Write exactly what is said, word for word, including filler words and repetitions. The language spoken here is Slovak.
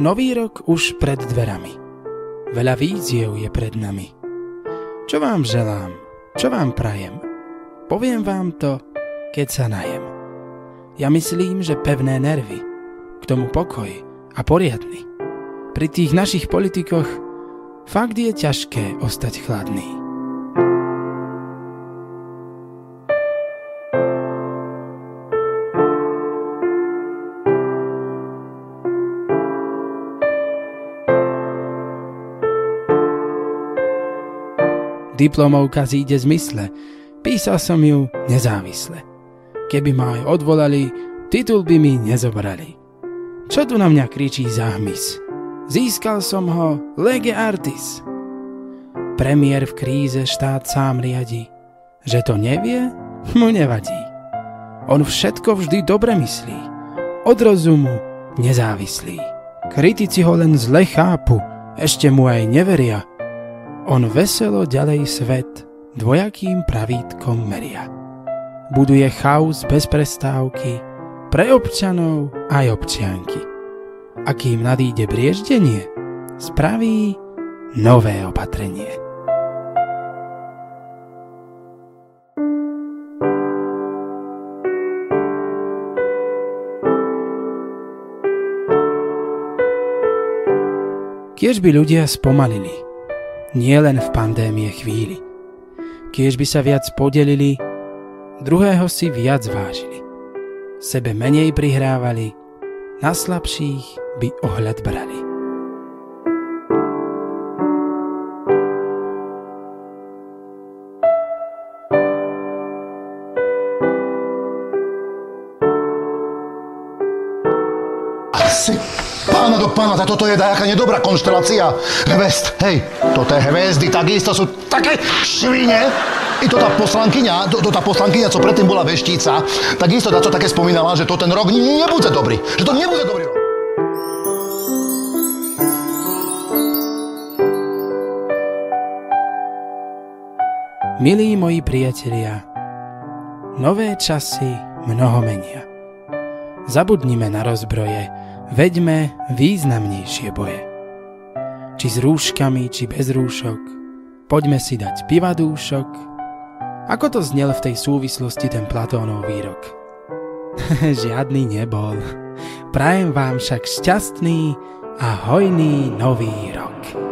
Nový rok už pred dverami. Veľa víziev je pred nami. Čo vám želám, čo vám prajem, poviem vám to, keď sa najem. Ja myslím, že pevné nervy, k tomu pokoj a poriadny. Pri tých našich politikoch fakt je ťažké ostať chladný. Diplomovka zíde z mysle, písal som ju nezávisle. Keby ma aj odvolali, titul by mi nezobrali. Čo tu na mňa kričí záhmys? Získal som ho lege artis. Premiér v kríze štát sám riadi. Že to nevie, mu nevadí. On všetko vždy dobre myslí. Od rozumu nezávislý. Kritici ho len zle chápu, ešte mu aj neveria. On veselo ďalej svet dvojakým pravítkom meria. Buduje chaos bez prestávky pre občanov aj občianky. A kým nadíde brieždenie, spraví nové opatrenie. Kiež by ľudia spomalili, nie len v pandémie chvíli. Kiež by sa viac podelili, druhého si viac vážili. Sebe menej prihrávali, na slabších by ohľad brali. Asi... Pána do pána, toto je nejaká nedobrá konštelácia hviezd, hej, toto je hviezdy, takisto sú také švine. I to tá poslankyňa, to, to tá poslankyňa, co predtým bola veštica, takisto na to také spomínala, že to ten rok nebude dobrý, že to nebude dobrý rok. Milí moji priatelia, nové časy mnoho menia. Zabudnime na rozbroje, veďme významnejšie boje. Či s rúškami, či bez rúšok, poďme si dať piva dúšok. Ako to znel v tej súvislosti ten Platónov výrok? Žiadny nebol. Prajem vám však šťastný a hojný nový rok.